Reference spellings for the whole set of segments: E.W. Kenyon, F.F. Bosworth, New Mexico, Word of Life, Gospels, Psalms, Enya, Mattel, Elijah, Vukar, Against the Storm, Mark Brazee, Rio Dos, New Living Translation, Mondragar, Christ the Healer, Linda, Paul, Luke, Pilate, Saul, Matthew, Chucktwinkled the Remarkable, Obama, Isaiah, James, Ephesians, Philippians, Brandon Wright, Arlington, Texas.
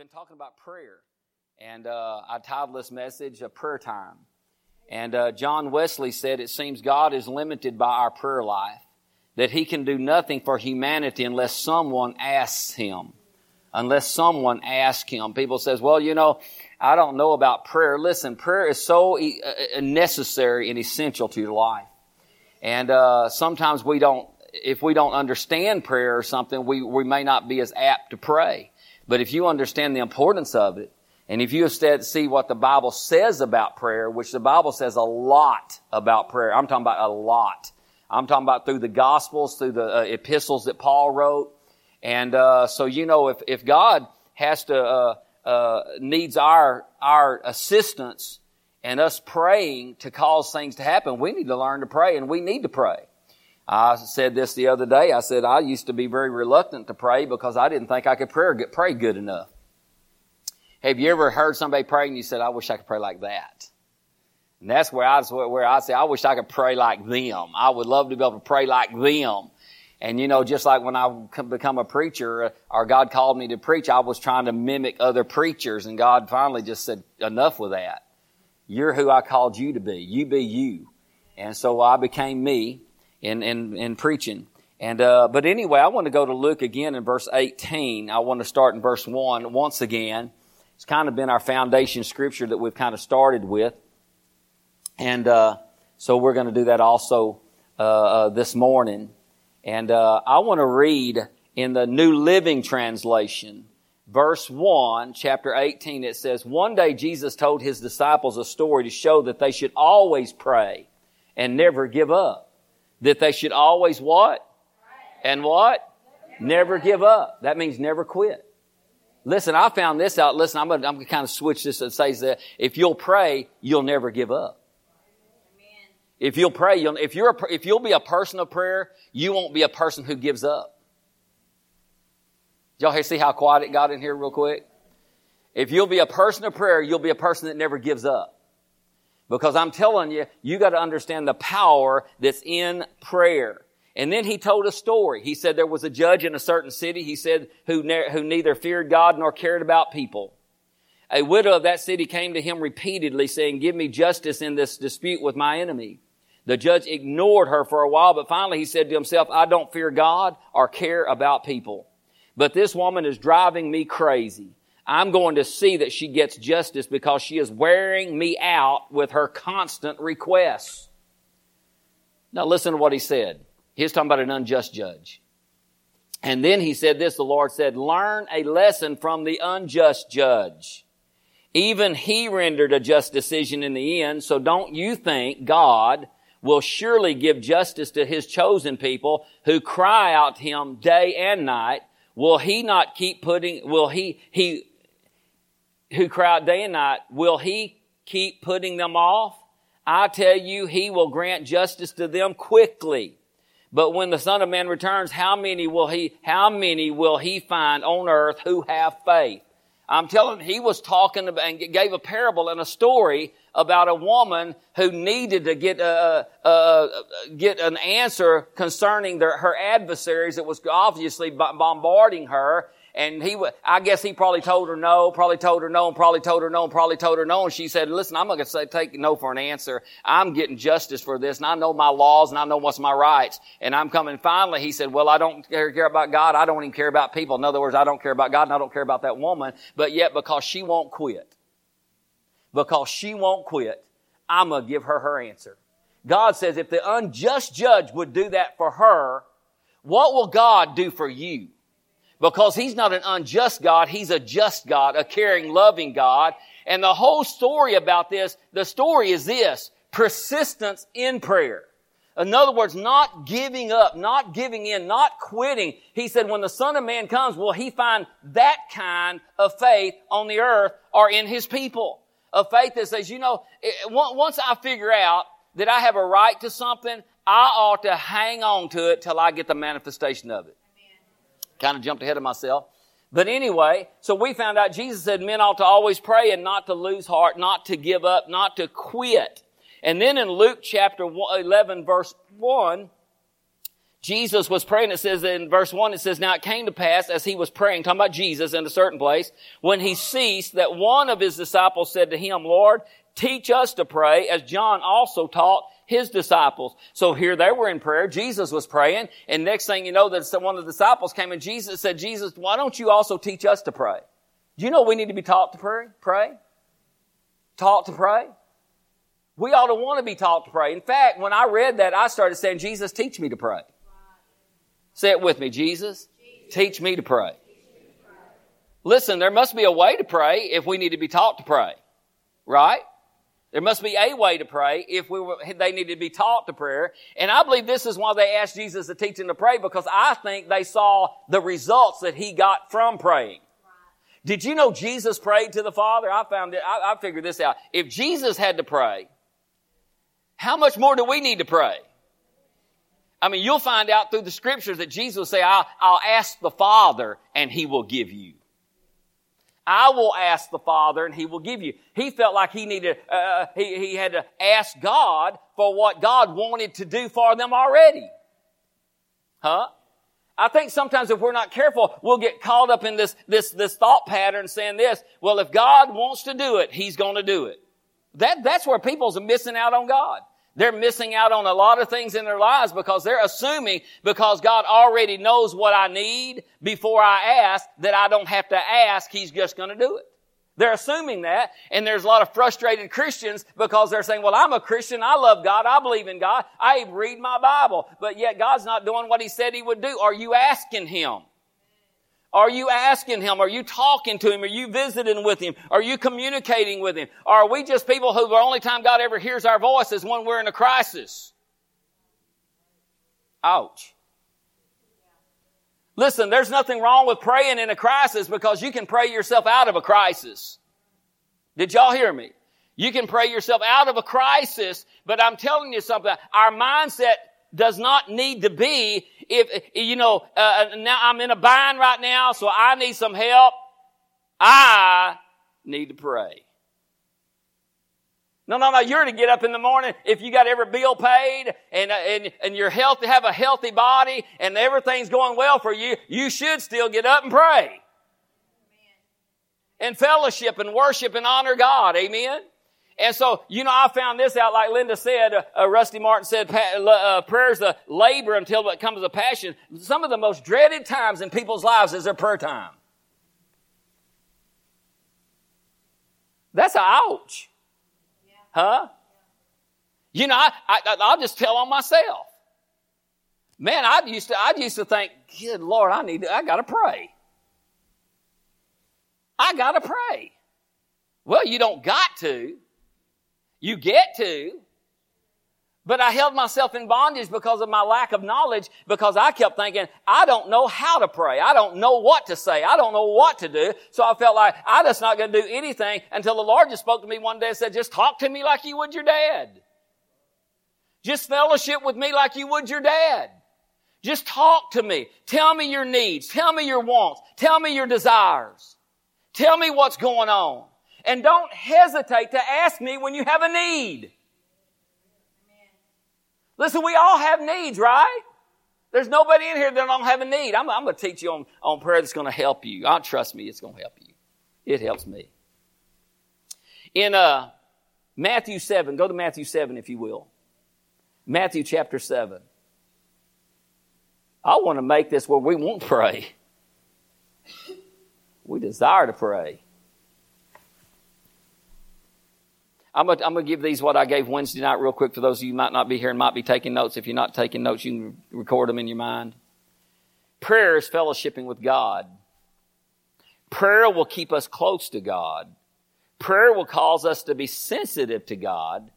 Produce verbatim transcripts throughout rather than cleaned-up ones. been talking about prayer, and uh, I titled this message, A Prayer Time. And uh, John Wesley said, it seems God is limited by our prayer life, that he can do nothing for humanity unless someone asks him, unless someone asks him. People says, well, you know, I don't know about prayer. Listen, prayer is so e- necessary and essential to your life. And uh, sometimes we don't, if we don't understand prayer or something, we, we may not be as apt to pray. But if you understand the importance of it, and if you instead see what the Bible says about prayer, which the Bible says a lot about prayer, I'm talking about a lot. I'm talking about through the Gospels, through the uh, epistles that Paul wrote. And uh, so, you know, if, if God has to, uh, uh, needs our, our assistance and us praying to cause things to happen, we need to learn to pray, and we need to pray. I said this the other day. I said I used to be very reluctant to pray because I didn't think I could pray, pray good enough. Have you ever heard somebody pray and you said, I wish I could pray like that? And that's where I, where I say, I wish I could pray like them. I would love to be able to pray like them. And, you know, just like when I become a preacher or God called me to preach, I was trying to mimic other preachers, and God finally just said, enough with that. You're who I called you to be. You be you. And so I became me. In, in, in preaching. And, uh, but anyway, I want to go to Luke again in verse eighteen. I want to start in verse one once again. It's kind of been our foundation scripture that we've kind of started with. And, uh, so we're going to do that also, uh, uh this morning. And, uh, I want to read in the New Living Translation, verse one, chapter eighteen. It says, one day Jesus told his disciples a story to show that they should always pray and never give up. That they should always what? And what? Never give up. That means never quit. Listen, I found this out. Listen, I'm going to kind of switch this and say that if you'll pray, you'll never give up. If you'll pray, you'll, if you're a, if you'll be a person of prayer, you won't be a person who gives up. Y'all here see how quiet it got in here real quick? If you'll be a person of prayer, you'll be a person that never gives up. Because I'm telling you, you got to understand the power that's in prayer. And then he told a story. He said there was a judge in a certain city, he said, who, ne- who neither feared God nor cared about people. A widow of that city came to him repeatedly saying, give me justice in this dispute with my enemy. The judge ignored her for a while, but finally he said to himself, I don't fear God or care about people. But this woman is driving me crazy. I'm going to see that she gets justice because she is wearing me out with her constant requests. Now listen to what he said. He's talking about an unjust judge. And then he said this, the Lord said, learn a lesson from the unjust judge. Even he rendered a just decision in the end, so don't you think God will surely give justice to his chosen people who cry out to him day and night? Will he not keep putting, will he, he, who cry out day and night, will he keep putting them off? I tell you, he will grant justice to them quickly. But when the Son of Man returns, how many will he, how many will he find on earth who have faith? I'm telling you, he was talking about, and gave a parable and a story about a woman who needed to get a, a get an answer concerning their, her adversaries that was obviously bombarding her. And he, I guess he probably told her no, probably told her no, and probably told her no, and probably told her no. And she said, listen, I'm not going to say take no for an answer. I'm getting justice for this, and I know my laws, and I know what's my rights. And I'm coming. Finally, he said, well, I don't care, care about God. I don't even care about people. In other words, I don't care about God, and I don't care about that woman. But yet, because she won't quit, because she won't quit, I'm going to give her her answer. God says, if the unjust judge would do that for her, what will God do for you? Because he's not an unjust God, he's a just God, a caring, loving God. And the whole story about this, the story is this, persistence in prayer. In other words, not giving up, not giving in, not quitting. He said, when the Son of Man comes, will he find that kind of faith on the earth or in his people? A faith that says, you know, once I figure out that I have a right to something, I ought to hang on to it till I get the manifestation of it. Kind of jumped ahead of myself. But anyway, so we found out Jesus said men ought to always pray and not to lose heart, not to give up, not to quit. And then in Luke chapter eleven, verse one, Jesus was praying. It says in verse one, it says, now it came to pass as he was praying, talking about Jesus in a certain place, when he ceased, that one of his disciples said to him, Lord, teach us to pray, as John also taught his disciples. So here they were in prayer. Jesus was praying. And next thing you know, that one of the disciples came and Jesus said, Jesus, why don't you also teach us to pray? Do you know we need to be taught to pray? Pray? Taught to pray? We ought to want to be taught to pray. In fact, when I read that, I started saying, Jesus, teach me to pray. Say it with me. Jesus, teach me to pray. Listen, there must be a way to pray if we need to be taught to pray, right? There must be a way to pray if we were, they needed to be taught to prayer. And I believe this is why they asked Jesus to teach them to pray, because I think they saw the results that he got from praying. Right. Did you know Jesus prayed to the Father? I found it. I, I figured this out. If Jesus had to pray, how much more do we need to pray? I mean, you'll find out through the scriptures that Jesus will say, I'll, I'll ask the Father and he will give you. I will ask the Father and he will give you. He felt like he needed, uh, he, he had to ask God for what God wanted to do for them already. Huh? I think sometimes if we're not careful, we'll get caught up in this, this, this thought pattern saying this, well, if God wants to do it, he's going to do it. That, that's where people's are missing out on God. They're missing out on a lot of things in their lives because they're assuming because God already knows what I need before I ask that I don't have to ask. He's just going to do it. They're assuming that. And there's a lot of frustrated Christians because they're saying, well, I'm a Christian. I love God. I believe in God. I read my Bible. But yet God's not doing what he said he would do. Are you asking him? Are you asking him? Are you talking to him? Are you visiting with him? Are you communicating with him? Or are we just people who the only time God ever hears our voice is when we're in a crisis? Ouch. Listen, there's nothing wrong with praying in a crisis because you can pray yourself out of a crisis. Did y'all hear me? You can pray yourself out of a crisis, but I'm telling you something. Our mindset does not need to be, if, you know, uh, now I'm in a bind right now, so I need some help. I need to pray. No, no, no, you're to get up in the morning if you got every bill paid and, and, and you're healthy, have a healthy body and everything's going well for you, you should still get up and pray. Amen. And fellowship and worship and honor God. Amen. And so, you know, I found this out, like Linda said, uh, uh, Rusty Martin said, pa- uh, prayer's a labor until it comes a passion. Some of the most dreaded times in people's lives is their prayer time. That's an ouch. Yeah. Huh? Yeah. You know, I, I, I'll just tell on myself. Man, I used to, I used to think, good Lord, I need to, I gotta pray. I gotta pray. Well, you don't got to. You get to, but I held myself in bondage because of my lack of knowledge, because I kept thinking, I don't know how to pray. I don't know what to say. I don't know what to do. So I felt like I'm just not going to do anything until the Lord just spoke to me one day and said, just talk to me like you would your dad. Just fellowship with me like you would your dad. Just talk to me. Tell me your needs. Tell me your wants. Tell me your desires. Tell me what's going on. And don't hesitate to ask me when you have a need. Amen. Listen, we all have needs, right? There's nobody in here that don't have a need. I'm, I'm going to teach you on, on prayer that's going to help you. I trust me, it's going to help you. It helps me. In uh, Matthew seven, go to Matthew seven if you will. Matthew chapter seven. I want to make this where we won't pray. We desire to pray. I'm going to give these what I gave Wednesday night real quick for those of you who might not be here and might be taking notes. If you're not taking notes, you can record them in your mind. Prayer is fellowshipping with God. Prayer will keep us close to God. Prayer will cause us to be sensitive to God.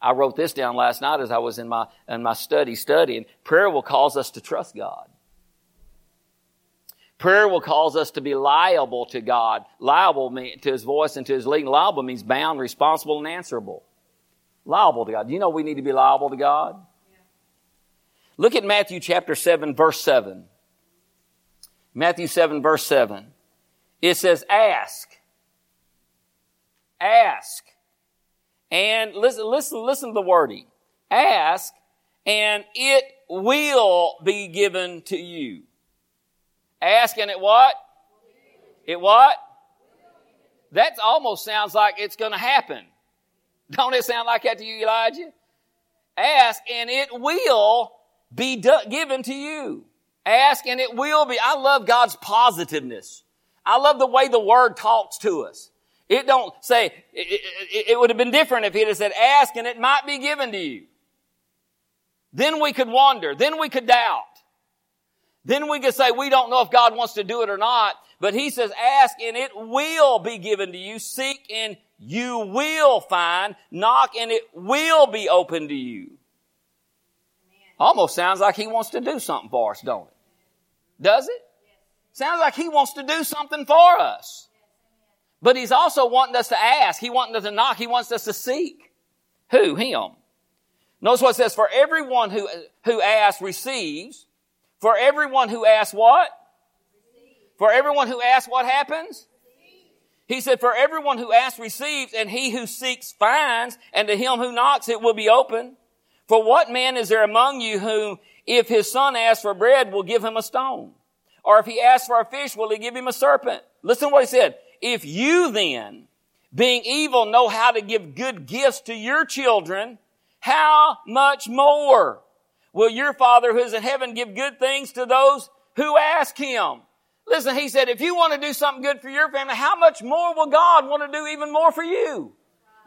I wrote this down last night as I was in my in my study studying. Prayer will cause us to trust God. Prayer will cause us to be liable to God. Liable to His voice and to His leading. Liable means bound, responsible, and answerable. Liable to God. Do you know we need to be liable to God? Yeah. Look at Matthew chapter seven, verse seven. Matthew seven, verse seven. It says, ask. Ask. And listen, listen, listen to the wording. Ask, and it will be given to you. Ask and it what? It what? That almost sounds like it's going to happen. Don't it sound like that to you, Elijah? Ask and it will be do- given to you. Ask and it will be. I love God's positiveness. I love the way the Word talks to us. It don't say, it, it, it would have been different if He had said, ask and it might be given to you. Then we could wonder. Then we could doubt. Then we could say, we don't know if God wants to do it or not. But He says, ask and it will be given to you. Seek and you will find. Knock and it will be open to you. Almost sounds like He wants to do something for us, don't it? Does it? Sounds like He wants to do something for us. But He's also wanting us to ask. He wants us to knock. He wants us to seek. Who? Him. Notice what it says. For everyone who, who asks receives. For everyone who asks what? For everyone who asks what happens? He said, for everyone who asks receives, and he who seeks finds, and to him who knocks it will be open. For what man is there among you whom, if his son asks for bread, will give him a stone? Or if he asks for a fish, will he give him a serpent? Listen to what he said. If you then, being evil, know how to give good gifts to your children, how much more will your Father who is in heaven give good things to those who ask Him? Listen, He said, if you want to do something good for your family, how much more will God want to do even more for you?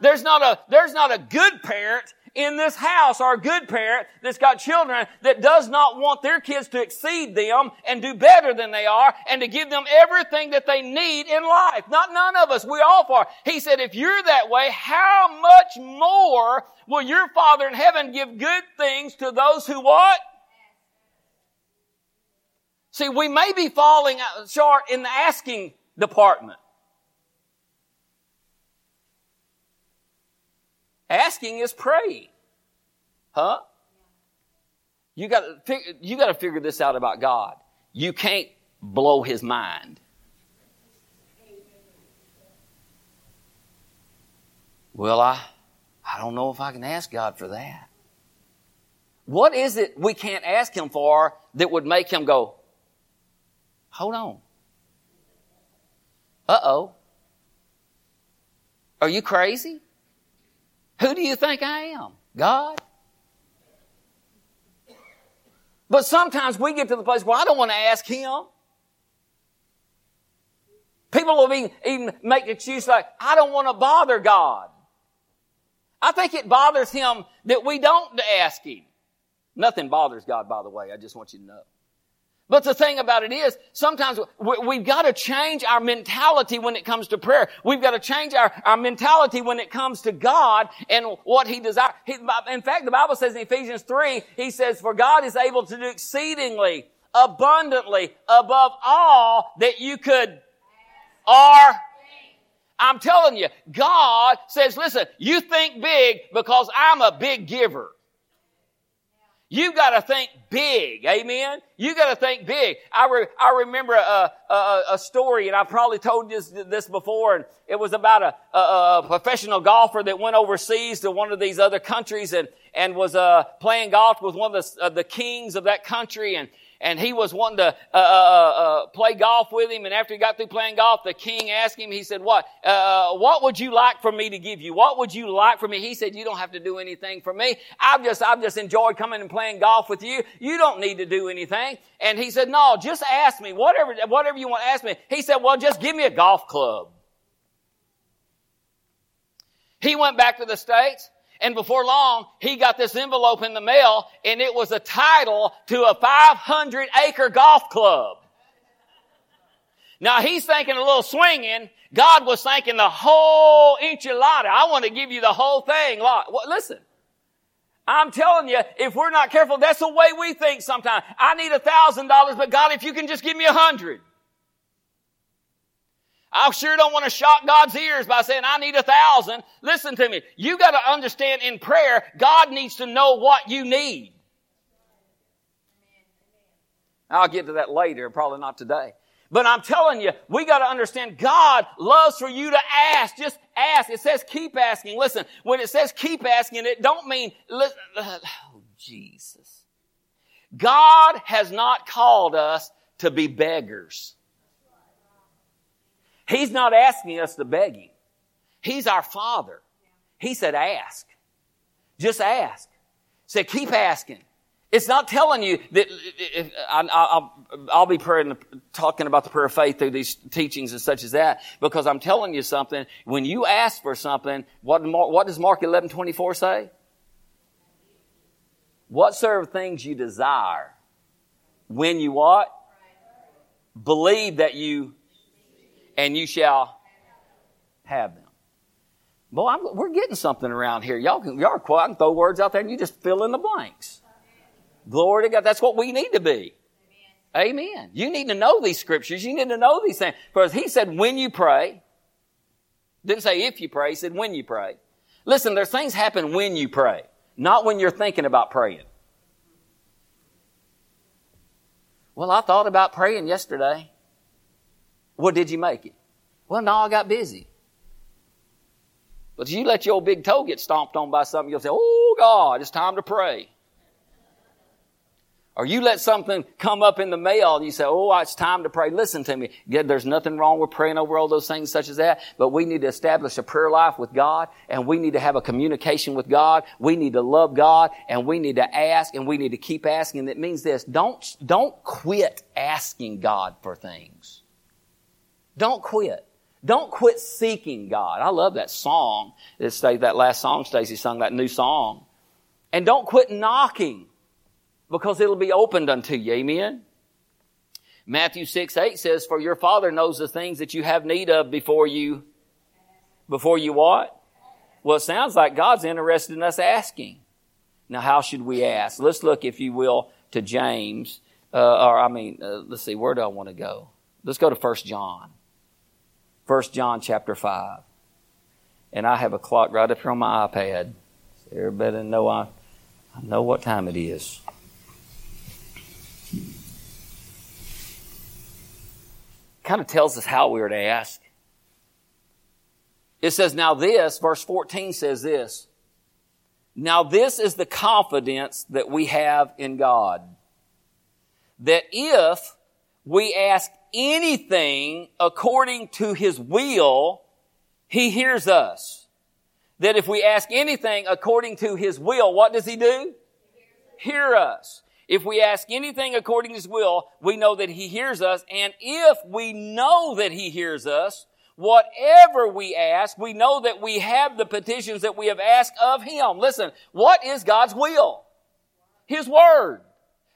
There's not a, there's not a good parent in this house or a good parent that's got children that does not want their kids to exceed them and do better than they are and to give them everything that they need in life. Not none of us. We all are. He said, if you're that way, how much more will your Father in heaven give good things to those who what? See, we may be falling short in the asking department. Asking is praying. Huh? You gotta figure, you gotta figure this out about God. You can't blow His mind. Well, I, I don't know if I can ask God for that. What is it we can't ask Him for that would make Him go, hold on. Uh-oh. Are you crazy? Who do you think I am? God? But sometimes we get to the place where I don't want to ask Him. People will even, even make an excuse like, I don't want to bother God. I think it bothers Him that we don't ask Him. Nothing bothers God, by the way. I just want you to know. But the thing about it is, sometimes we've got to change our mentality when it comes to prayer. We've got to change our, our mentality when it comes to God and what He desires. He, in fact, the Bible says in Ephesians three, He says, for God is able to do exceedingly, abundantly, above all that you could or... I'm telling you, God says, listen, you think big because I'm a big giver. You got to think big, amen. You got to think big. I re, I remember a, a a story, and I probably told this this before. And it was about a, a, a professional golfer that went overseas to one of these other countries, and and was uh playing golf with one of the uh, the kings of that country, and and he was wanting to uh, uh uh play golf with him. And after he got through playing golf, the king asked him. He said, "What uh what would you like for me to give you? What would you like for me?" He said, "You don't have to do anything for me. I've just I've just enjoyed coming and playing golf with you. You don't need to do anything." And he said, no, just ask me, whatever, whatever you want to ask me. He said, well, just give me a golf club. He went back to the States, and before long, he got this envelope in the mail, and it was a title to a five hundred acre golf club. Now, he's thinking a little swinging. God was thinking the whole enchilada. I want to give you the whole thing. Listen. I'm telling you, if we're not careful, that's the way we think sometimes. I need a thousand dollars, but God, if you can just give me a hundred. I sure don't want to shock God's ears by saying, I need a thousand. Listen to me. You got to understand in prayer, God needs to know what you need. I'll get to that later, probably not today. But I'm telling you, we got to understand God loves for you to ask. Just ask. It says keep asking. Listen, when it says keep asking, it don't mean, listen, oh, Jesus. God has not called us to be beggars. He's not asking us to beg Him. He's our Father. He said, ask. Just ask. He said, keep asking. It's not telling you that I, I'll, I'll be praying, talking about the prayer of faith through these teachings and such as that, because I'm telling you something. When you ask for something, what, what does Mark eleven twenty-four say? What sort of things you desire when you what? Believe that you and you shall have them. Well, I'm, we're getting something around here. Y'all can, y'all are quiet and throw words out there and you just fill in the blanks. Glory to God. That's what we need to be. Amen. Amen. You need to know these scriptures. You need to know these things. Because He said, when you pray, didn't say if you pray, He said, when you pray. Listen, there's things happen when you pray, not when you're thinking about praying. Well, I thought about praying yesterday. Well, did you make it? Well, no, I got busy. But if you let your big toe get stomped on by something, you'll say, oh, God, it's time to pray. Or you let something come up in the mail and you say, oh, it's time to pray. Listen to me. Yeah, there's nothing wrong with praying over all those things such as that, but we need to establish a prayer life with God, and we need to have a communication with God. We need to love God, and we need to ask, and we need to keep asking. That means this. Don't, don't quit asking God for things. Don't quit. Don't quit seeking God. I love that song. That last song Stacy sung, that new song. And don't quit knocking, because it'll be opened unto you. Amen? Matthew six eight says, for your Father knows the things that you have need of before you... Before you what? Well, it sounds like God's interested in us asking. Now, how should we ask? Let's look, if you will, to James. Uh, or, I mean, uh, let's see, where do I want to go? Let's go to First John. First John chapter five. And I have a clock right up here on my iPad, so everybody know I, I know what time it is. Kind of tells us how we are to ask. It says, now this, verse fourteen says this, now this is the confidence that we have in God, that if we ask anything according to His will, He hears us. That if we ask anything according to His will, what does He do? Hear us. If we ask anything according to His will, we know that He hears us. And if we know that He hears us, whatever we ask, we know that we have the petitions that we have asked of Him. Listen, what is God's will? His Word.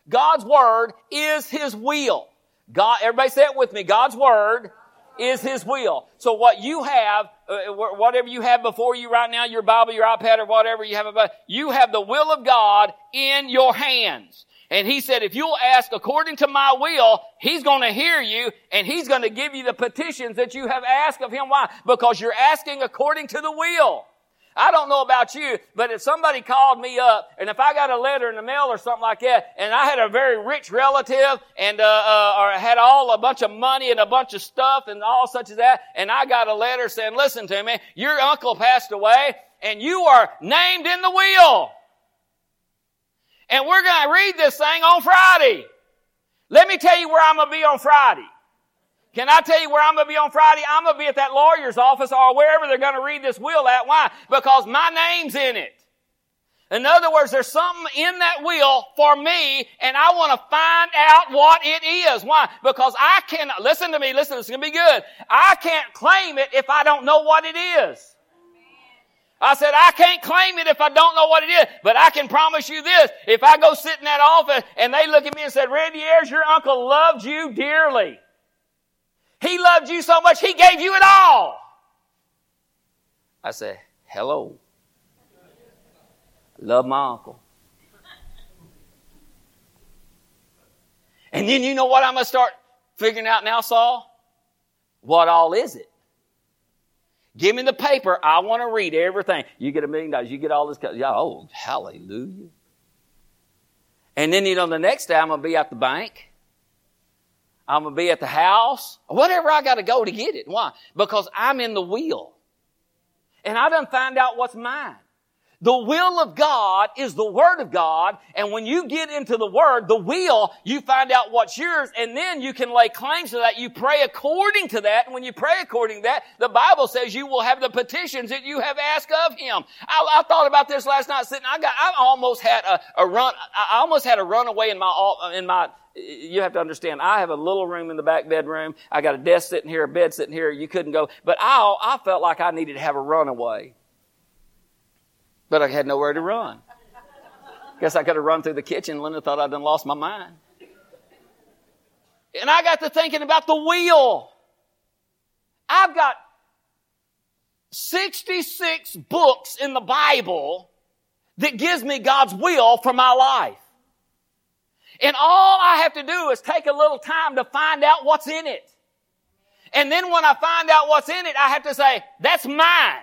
God's Word is His will. God, everybody say it with me. God's Word is His will. So what you have, uh, whatever you have before you right now, your Bible, your iPad, or whatever you have, about, you have the will of God in your hands. And He said, if you'll ask according to my will, He's going to hear you, and He's going to give you the petitions that you have asked of Him. Why? Because you're asking according to the will. I don't know about you, but if somebody called me up, and if I got a letter in the mail or something like that, and I had a very rich relative, and uh, uh or had all a bunch of money and a bunch of stuff and all such as that, and I got a letter saying, listen to me, your uncle passed away, and you are named in the will. And we're going to read this thing on Friday. Let me tell you where I'm going to be on Friday. Can I tell you where I'm going to be on Friday? I'm going to be at that lawyer's office or wherever they're going to read this will at. Why? Because my name's in it. In other words, there's something in that will for me, and I want to find out what it is. Why? Because I cannot, listen to me, listen, this is going to be good. I can't claim it if I don't know what it is. I said, I can't claim it if I don't know what it is, but I can promise you this. If I go sit in that office and they look at me and said, Randy Ayers, your uncle loved you dearly. He loved you so much, he gave you it all. I said, hello. I love my uncle. And then you know what I'm going to start figuring out now, Saul? What all is it? Give me the paper. I want to read everything. You get a million dollars. You get all this. Oh, hallelujah. And then, you know, the next day I'm going to be at the bank. I'm going to be at the house. Whatever I got to go to get it. Why? Because I'm in the will. And I done find out what's mine. The will of God is the Word of God. And when you get into the Word, the will, you find out what's yours. And then you can lay claims to that. You pray according to that. And when you pray according to that, the Bible says you will have the petitions that you have asked of Him. I, I thought about this last night sitting. I got, I almost had a, a run. I almost had a runaway in my, in my, you have to understand, I have a little room in the back bedroom. I got a desk sitting here, a bed sitting here. You couldn't go. But I, I felt like I needed to have a runaway. But I had nowhere to run. Guess I could have run through the kitchen. Linda thought I'd done lost my mind. And I got to thinking about the wheel. I've got sixty-six books in the Bible that gives me God's will for my life. And all I have to do is take a little time to find out what's in it. And then when I find out what's in it, I have to say, that's mine.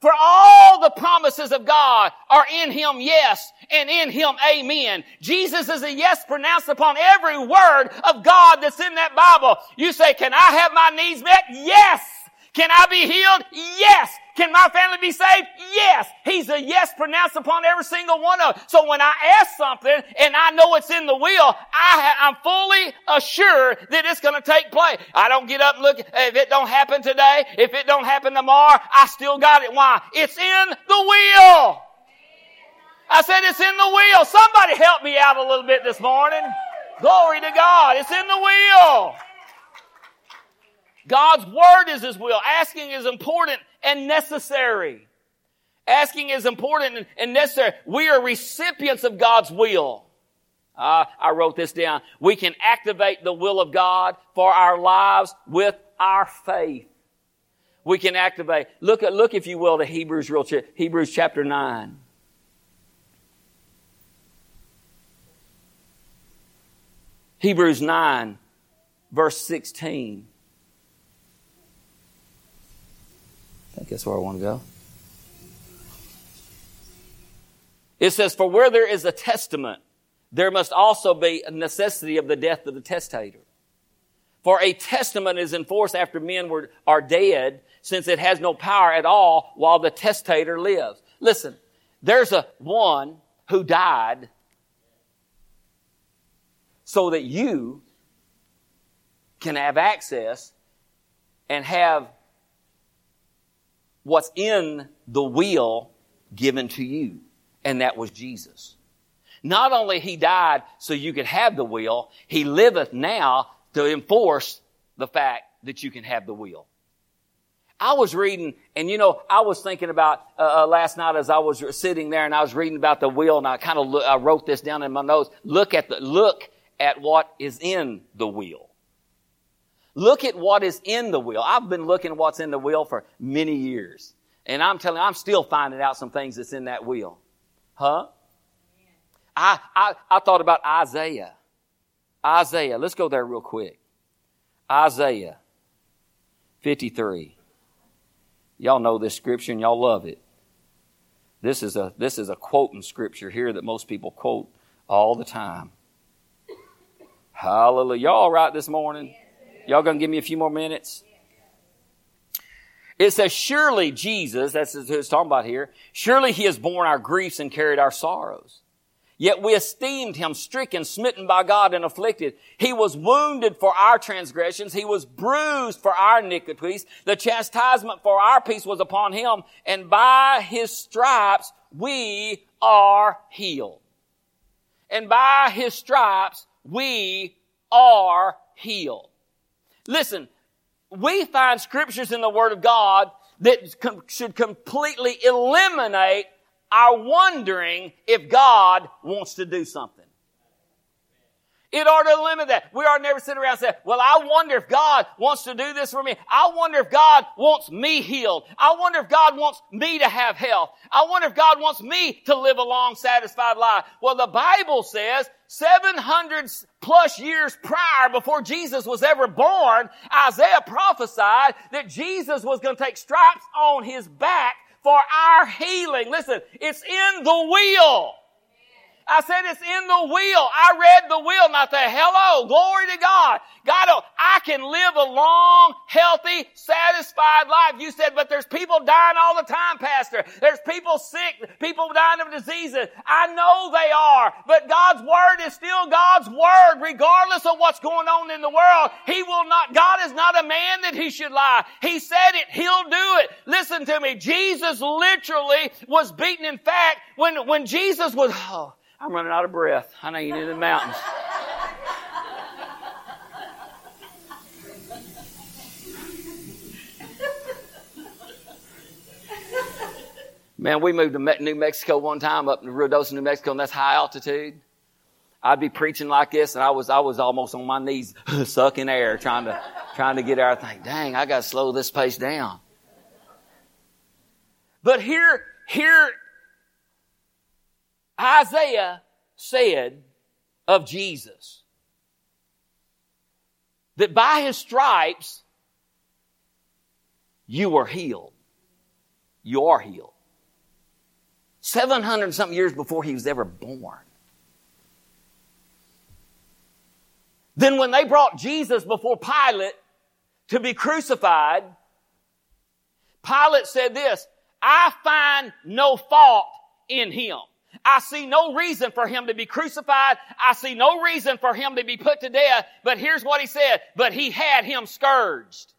For all the promises of God are in Him, yes, and in Him, amen. Jesus is a yes pronounced upon every word of God that's in that Bible. You say, can I have my needs met? Yes. Can I be healed? Yes. Can my family be saved? Yes. He's a yes pronounced upon every single one of them. So when I ask something and I know it's in the will, I ha- I'm fully assured that it's going to take place. I don't get up and look. If it don't happen today, if it don't happen tomorrow, I still got it. Why? It's in the will. I said it's in the will. Somebody help me out a little bit this morning. Glory to God. It's in the will. God's Word is His will. Asking is important and necessary. Asking is important and necessary. We are recipients of God's will. Uh, I wrote this down. We can activate the will of God for our lives with our faith. We can activate. Look, at, look if you will, to Hebrews, real ch- Hebrews chapter nine. Hebrews nine, verse sixteen. I think that's where I want to go. It says, for where there is a testament, there must also be a necessity of the death of the testator. For a testament is in force after men were, are dead, since it has no power at all while the testator lives. Listen, there's a one who died so that you can have access and have what's in the will given to you. And that was Jesus. Not only He died so you could have the will, He liveth now to enforce the fact that you can have the will. I was reading, and you know, I was thinking about uh, last night as I was sitting there and I was reading about the will, and I kind of lo- I wrote this down in my notes. Look at the look at what is in the will. Look at what is in the will. I've been looking at what's in the will for many years. And I'm telling you, I'm still finding out some things that's in that will. Huh? I, I, I thought about Isaiah. Isaiah. Let's go there real quick. Isaiah fifty-three. Y'all know this scripture and y'all love it. This is a, this is a quote in scripture here that most people quote all the time. Hallelujah. Y'all all right this morning? Y'all going to give me a few more minutes? It says, surely Jesus, that's who it's talking about here, surely He has borne our griefs and carried our sorrows. Yet we esteemed Him stricken, smitten by God, and afflicted. He was wounded for our transgressions. He was bruised for our iniquities. The chastisement for our peace was upon Him, and by His stripes we are healed. And by His stripes we are healed. Listen, we find scriptures in the Word of God that com- should completely eliminate our wondering if God wants to do something. It ought to eliminate that. We ought to never sit around and say, well, I wonder if God wants to do this for me. I wonder if God wants me healed. I wonder if God wants me to have health. I wonder if God wants me to live a long, satisfied life. Well, the Bible says seven hundred plus years prior, before Jesus was ever born, Isaiah prophesied that Jesus was going to take stripes on His back for our healing. Listen, it's in the will. I said, it's in the will. I read the will, and I said, hello, glory to God. God, I can live a long, healthy, satisfied life. You said, but there's people dying all the time, Pastor. There's people sick, people dying of diseases. I know they are, but God's word is still God's word, regardless of what's going on in the world. He will not, God is not a man that he should lie. He said it, he'll do it. Listen to me. Jesus literally was beaten. In fact, when, when Jesus was, oh, I'm running out of breath. I know you need the mountains. Man, we moved to New Mexico one time, up in Rio Dos, New Mexico, and that's high altitude. I'd be preaching like this, and I was I was almost on my knees, sucking air, trying to trying to get air. I think, dang, I got to slow this pace down. But here, here, Isaiah said of Jesus that by his stripes you were healed. You are healed. seven hundred and something years before he was ever born. Then when they brought Jesus before Pilate to be crucified, Pilate said this, I find no fault in him. I see no reason for him to be crucified. I see no reason for him to be put to death. But here's what he said, but he had him scourged.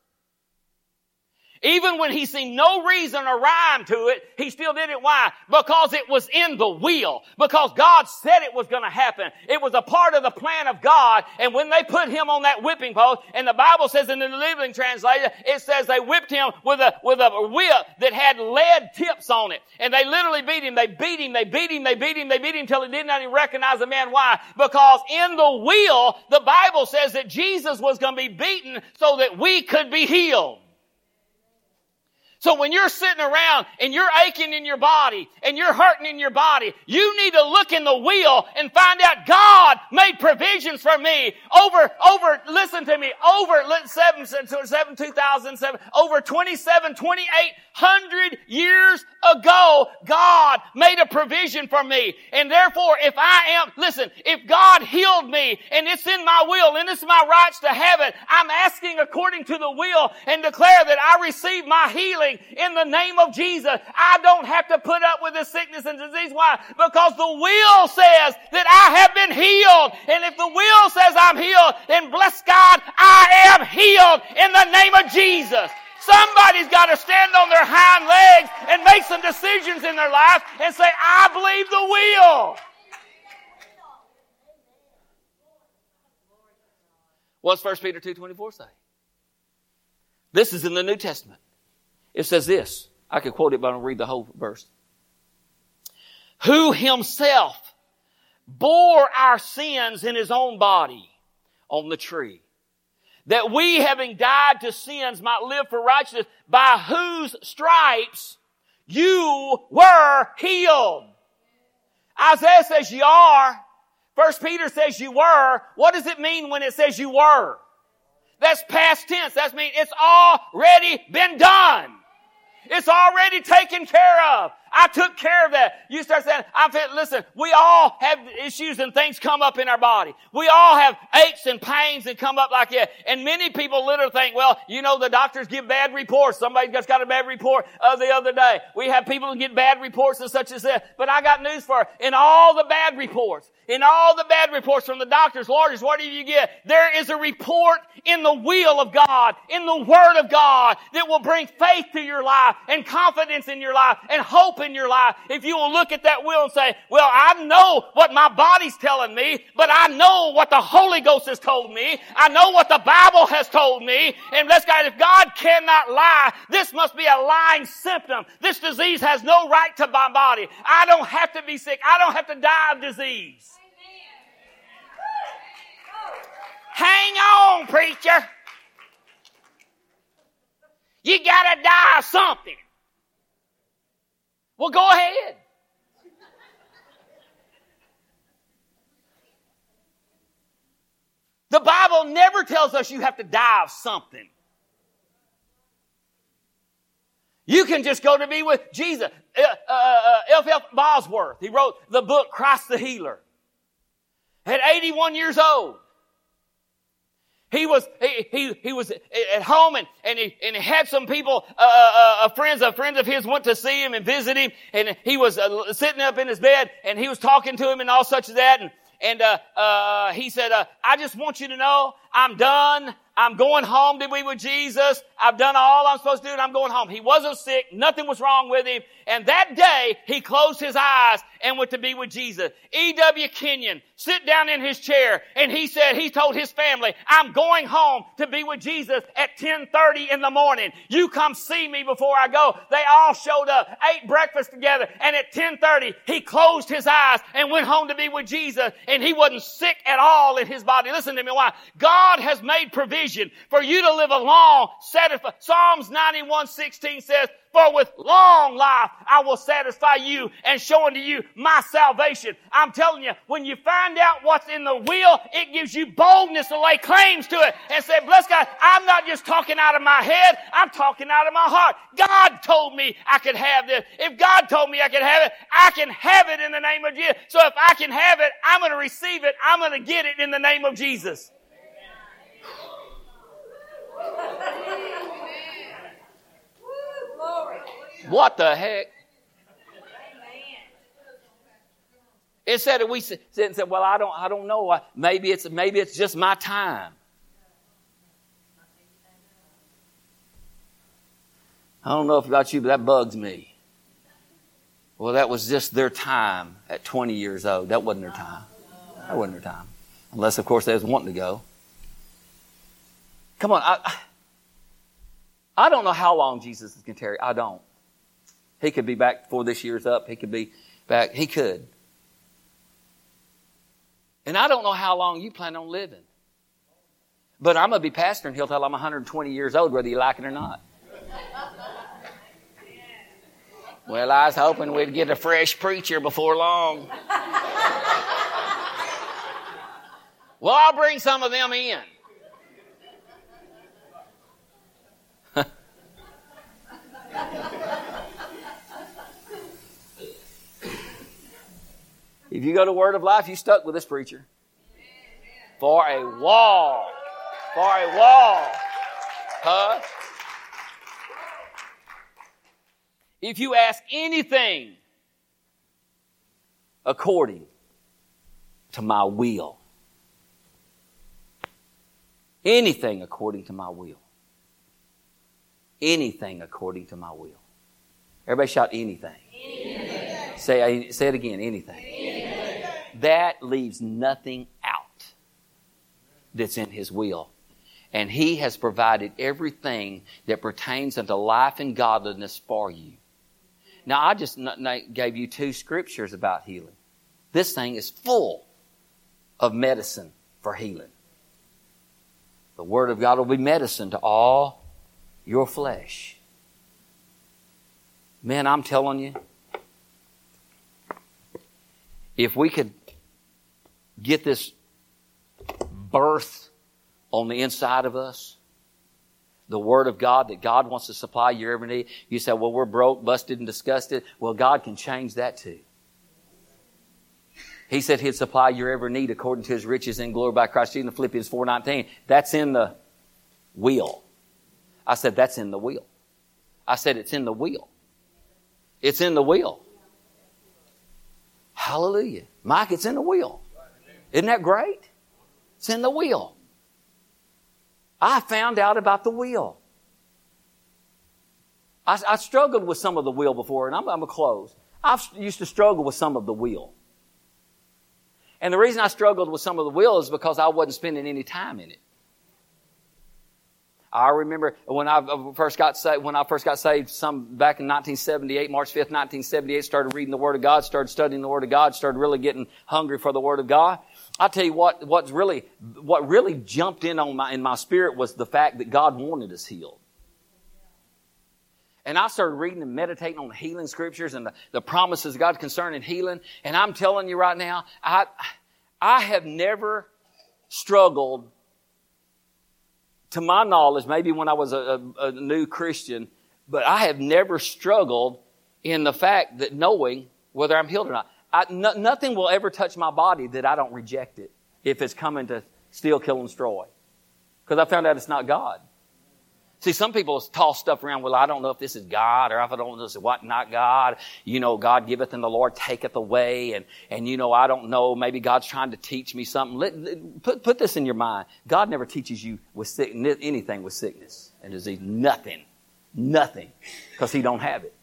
Even when he seen no reason or rhyme to it, he still did it. Why? Because it was in the will. Because God said it was going to happen. It was a part of the plan of God. And when they put him on that whipping post, and the Bible says in the New Living Translation, it says they whipped him with a with a whip that had lead tips on it. And they literally beat him. They beat him. They beat him. They beat him. They beat him till he did not even recognize the man. Why? Because in the will, the Bible says that Jesus was going to be beaten so that we could be healed. So when you're sitting around and you're aching in your body and you're hurting in your body, you need to look in the will and find out God made provisions for me over, over, listen to me, over seven, seven, two thousand seven, over twenty-seven, twenty-eight hundred years ago, God made a provision for me. And therefore, if I am, listen, if God healed me and it's in my will and it's my rights to have it, I'm asking according to the will and declare that I receive my healing in the name of Jesus. I don't have to put up with this sickness and disease. Why? Because the will says that I have been healed. And if the will says I'm healed, then bless God, I am healed in the name of Jesus. Somebody's got to stand on their hind legs and make some decisions in their life and say, I believe the will. What's First Peter two twenty-four say? This is in the New Testament. It says this. I could quote it, but I don't read the whole verse. Who himself bore our sins in his own body on the tree, that we, having died to sins, might live for righteousness, by whose stripes you were healed. Isaiah says you are. First Peter says you were. What does it mean when it says you were? That's past tense. That means it's already been done. It's already taken care of. I took care of that. You start saying, I feel, listen, we all have issues and things come up in our body. We all have aches and pains that come up like that. And many people literally think, well, you know, the doctors give bad reports. Somebody just got a bad report of the other day. We have people who get bad reports and such as that. But I got news for you. In all the bad reports, in all the bad reports from the doctors, lawyers, what do you get? There is a report in the will of God, in the Word of God, that will bring faith to your life and confidence in your life and hope in your life, if you will look at that will and say, well, I know what my body's telling me, but I know what the Holy Ghost has told me. I know what the Bible has told me. And bless God, if God cannot lie, this must be a lying symptom. This disease has no right to my body. I don't have to be sick. I don't have to die of disease. Amen. Hang on, preacher. You gotta die of something. Well, go ahead. The Bible never tells us you have to die of something. You can just go to be with Jesus. Uh, uh, uh, F F Bosworth, he wrote the book, Christ the Healer. at eighty-one years old. He was he he, he was at home and and he, and he had some people uh, uh, friends uh, friends of his went to see him and visit him, and he was uh, sitting up in his bed and he was talking to him and all such as that, and and uh, uh, he said, uh, "I just want you to know I'm done. I'm going home to be with Jesus. I've done all I'm supposed to do, and I'm going home." He wasn't sick. Nothing was wrong with him. And that day, he closed his eyes and went to be with Jesus. E W Kenyon sit down in his chair, and he said, he told his family, "I'm going home to be with Jesus at ten thirty in the morning. You come see me before I go." They all showed up, ate breakfast together, and at ten thirty, he closed his eyes and went home to be with Jesus, and he wasn't sick at all in his body. Listen to me, why? God has made provision for you to live a long, satisfied. Psalms ninety-one sixteen says, "For with long life I will satisfy you and show unto you my salvation." I'm telling you, when you find out what's in the will, it gives you boldness to lay claims to it and say, "Bless God, I'm not just talking out of my head, I'm talking out of my heart. God told me I could have this. If God told me I could have it, I can have it in the name of Jesus. So if I can have it, I'm going to receive it. I'm going to get it in the name of Jesus." What the heck? Instead of we sit and say, "Well, I don't, I don't know. Maybe it's, maybe it's just my time. I don't know if about you, but that bugs me. Well, that was just their time at twenty years old. That wasn't their time. That wasn't their time, unless, of course, they was wanting to go." Come on, I, I don't know how long Jesus is going to tarry. I don't. He could be back before this year's up. He could be back. He could. And I don't know how long you plan on living. But I'm going to be pastoring here until I'm one hundred twenty years old, whether you like it or not. Well, I was hoping we'd get a fresh preacher before long. Well, I'll bring some of them in. If you go to Word of Life, you stuck with this preacher. For a wall. For a wall. Huh? If you ask anything according to my will. Anything according to my will. Anything according to my will. Everybody shout anything. Anything. Say, say it again, anything. Anything. That leaves nothing out that's in His will. And He has provided everything that pertains unto life and godliness for you. Now, I just gave you two scriptures about healing. This thing is full of medicine for healing. The Word of God will be medicine to all your flesh. Man, I'm telling you, if we could get this birth on the inside of us, the Word of God, that God wants to supply your every need. You say, "Well, we're broke, busted, and disgusted." Well, God can change that too. He said He'd supply your every need according to His riches in glory by Christ Jesus in Philippians four nineteen. That's in the will. I said, that's in the will. I said, it's in the will. It's in the will. Hallelujah. Mike, it's in the will. Isn't that great? It's in the will. I found out about the will. I, I struggled with some of the will before, and I'm, I'm going to close. I used to struggle with some of the will. And the reason I struggled with some of the will is because I wasn't spending any time in it. I remember when I first got saved, when I first got saved, some back in nineteen seventy-eight, March fifth, nineteen seventy-eight, started reading the Word of God, started studying the Word of God, started really getting hungry for the Word of God. I'll tell you what, what's really, what really jumped in on my, in my spirit was the fact that God wanted us healed. And I started reading and meditating on the healing scriptures and the, the promises of God concerning healing. And I'm telling you right now, I, I have never struggled. To my knowledge, maybe when I was a, a, a new Christian, but I have never struggled in the fact that knowing whether I'm healed or not. I, no, nothing will ever touch my body that I don't reject it if it's coming to steal, kill, and destroy. Because I found out it's not God. See, some people toss stuff around. Well, I don't know if this is God, or if I don't know if this is what, not God. You know, God giveth and the Lord taketh away. And, and you know, I don't know. Maybe God's trying to teach me something. Let, let, put, put this in your mind. God never teaches you with sickness, anything with sickness and disease. Nothing. Nothing. Because he don't have it.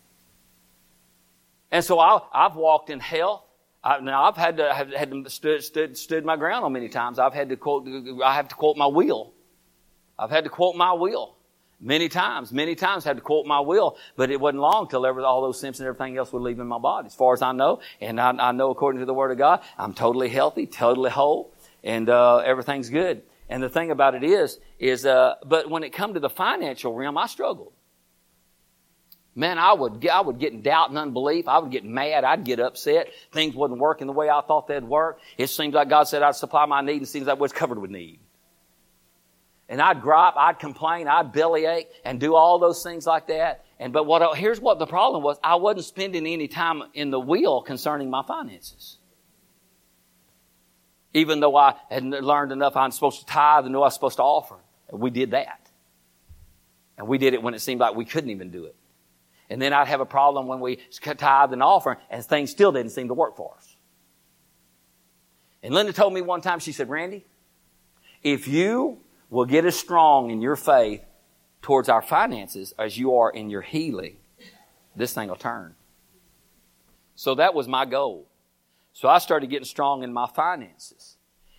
And so I, I've walked in health. I, now, I've had to, have, had to stood, stood, stood my ground on many times. I've had to quote, I have to quote my will. I've had to quote my will. Many times, many times had to quote my will, but it wasn't long till ever, all those symptoms and everything else were leaving my body. As far as I know, and I, I know according to the Word of God, I'm totally healthy, totally whole, and uh, everything's good. And the thing about it is, is uh, but when it come to the financial realm, I struggled. Man, I would, I would get in doubt and unbelief. I would get mad. I'd get upset. Things wasn't working the way I thought they'd work. It seems like God said I'd supply my need, and it seems like I was covered with need. And I'd gripe, I'd complain, I'd bellyache, and do all those things like that. And but what here's what the problem was: I wasn't spending any time in the will concerning my finances. Even though I had learned enough, I'm supposed to tithe and know I was supposed to offer. We did that, and we did it when it seemed like we couldn't even do it. And then I'd have a problem when we tithe and offer, and things still didn't seem to work for us. And Linda told me one time, she said, "Randy, if you will get as strong in your faith towards our finances as you are in your healing, this thing will turn." So that was my goal. So I started getting strong in my finances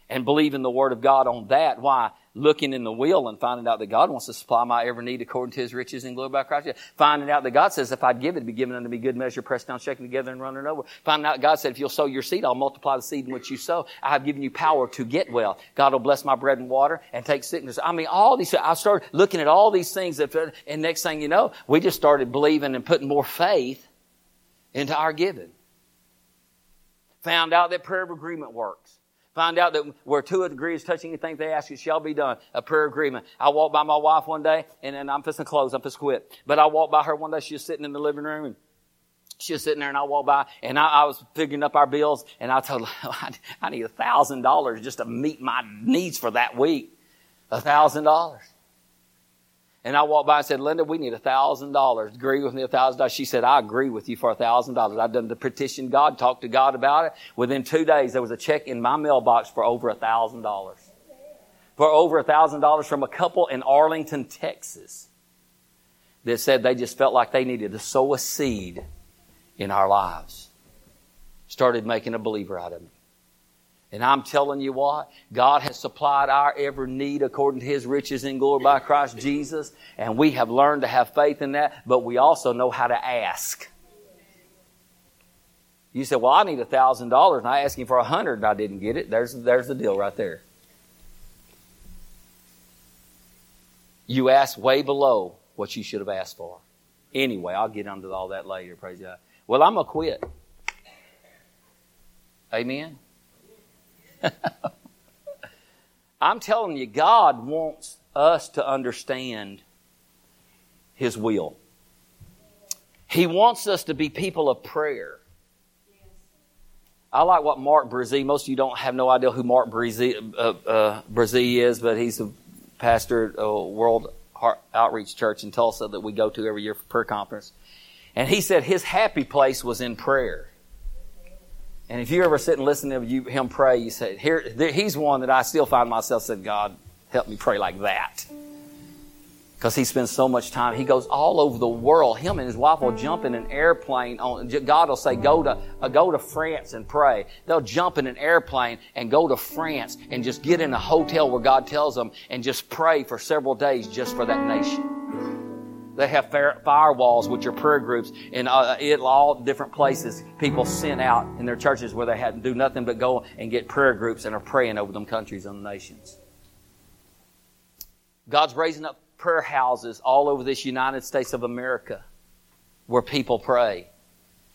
and believing the Word of God on that. Why? Looking in the will and finding out that God wants to supply my every need according to His riches in glory by Christ. Finding out that God says, if I give it, it'll be given unto me good measure, pressed down, shaken together, and running over. Finding out God said, if you'll sow your seed, I'll multiply the seed in which you sow. I have given you power to get well. God will bless my bread and water and take sickness. I mean, all these, I started looking at all these things that, and next thing you know, we just started believing and putting more faith into our giving. Found out that prayer of agreement works. Find out that where two agrees touching anything they ask, it shall be done. A prayer agreement. I walked by my wife one day, and, and I'm fixing clothes. I'm fixing quit. But I walked by her one day. She was sitting in the living room, and she was sitting there, and I walked by, and I, I was figuring up our bills, and I told her, oh, I, I need one thousand dollars just to meet my needs for that week. one thousand dollars. And I walked by and said, Linda, we need one thousand dollars. Agree with me one thousand dollars. She said, I agree with you for one thousand dollars. I've done the petition God, talked to God about it. Within two days, there was a check in my mailbox for over one thousand dollars. For over one thousand dollars from a couple in Arlington, Texas, that said they just felt like they needed to sow a seed in our lives. Started making a believer out of me. And I'm telling you what, God has supplied our every need according to His riches in glory by Christ Jesus. And we have learned to have faith in that, but we also know how to ask. You say, well, I need one thousand dollars, and I asked Him for one hundred dollars, and I didn't get it. There's, there's the deal right there. You asked way below what you should have asked for. Anyway, I'll get onto all that later, praise God. Well, I'm going to quit. Amen? I'm telling you, God wants us to understand His will. He wants us to be people of prayer. I like what Mark Brazee, most of you don't have no idea who Mark Brazee, uh, uh, Brazee is, but he's a pastor at uh, World Heart Outreach Church in Tulsa that we go to every year for prayer conference. And he said his happy place was in prayer. And if you ever sit and listen to him pray, you say, "Here, there, he's one that I still find myself saying, God, help me pray like that." Because he spends so much time. He goes all over the world. Him and his wife will jump in an airplane. On, God will say, go to, uh, go to France and pray. They'll jump in an airplane and go to France and just get in a hotel where God tells them and just pray for several days just for that nation. They have firewalls, which are prayer groups, in all different places people send out in their churches where they had, do nothing but go and get prayer groups and are praying over them countries and nations. God's raising up prayer houses all over this United States of America where people pray.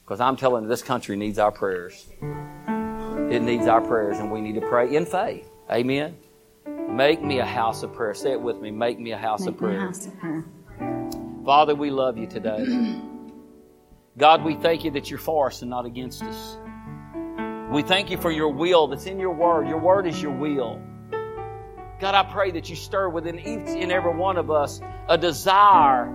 Because I'm telling you, this country needs our prayers. It needs our prayers, and we need to pray in faith. Amen? Make me a house of prayer. Say it with me. Make me a house of prayer. Make me a house of prayer. Father, we love you today. God, we thank you that you're for us and not against us. We thank you for your will that's in your word. Your word is your will. God, I pray that you stir within each and every one of us a desire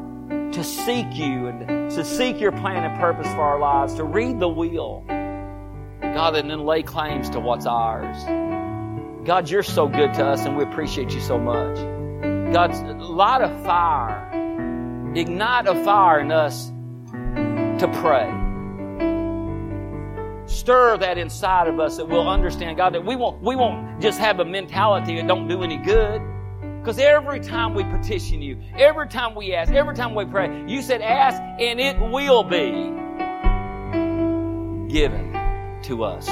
to seek you and to seek your plan and purpose for our lives, to read the will, God, and then lay claims to what's ours. God, you're so good to us, and we appreciate you so much. God, light a fire. Ignite a fire in us to pray. Stir that inside of us that we'll understand, God, that we won't, we won't just have a mentality that don't do any good. Because every time we petition you, every time we ask, every time we pray, you said, ask and it will be given to us.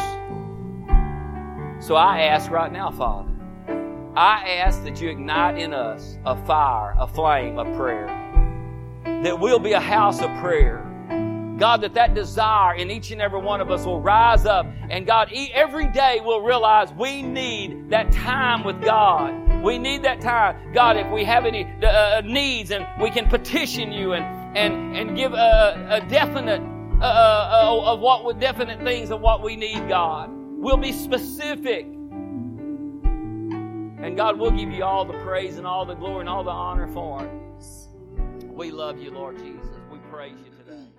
So I ask right now, Father, I ask that you ignite in us a fire, a flame of prayer, that we'll be a house of prayer. God, that that desire in each and every one of us will rise up. And God, every day we'll realize we need that time with God. We need that time. God, if we have any uh, needs, and we can petition you and and, and give a, a definite, uh, uh, of what we, definite things of what we need, God. We'll be specific. And God, we'll give you all the praise and all the glory and all the honor for it. We love you, Lord Jesus. We praise you today.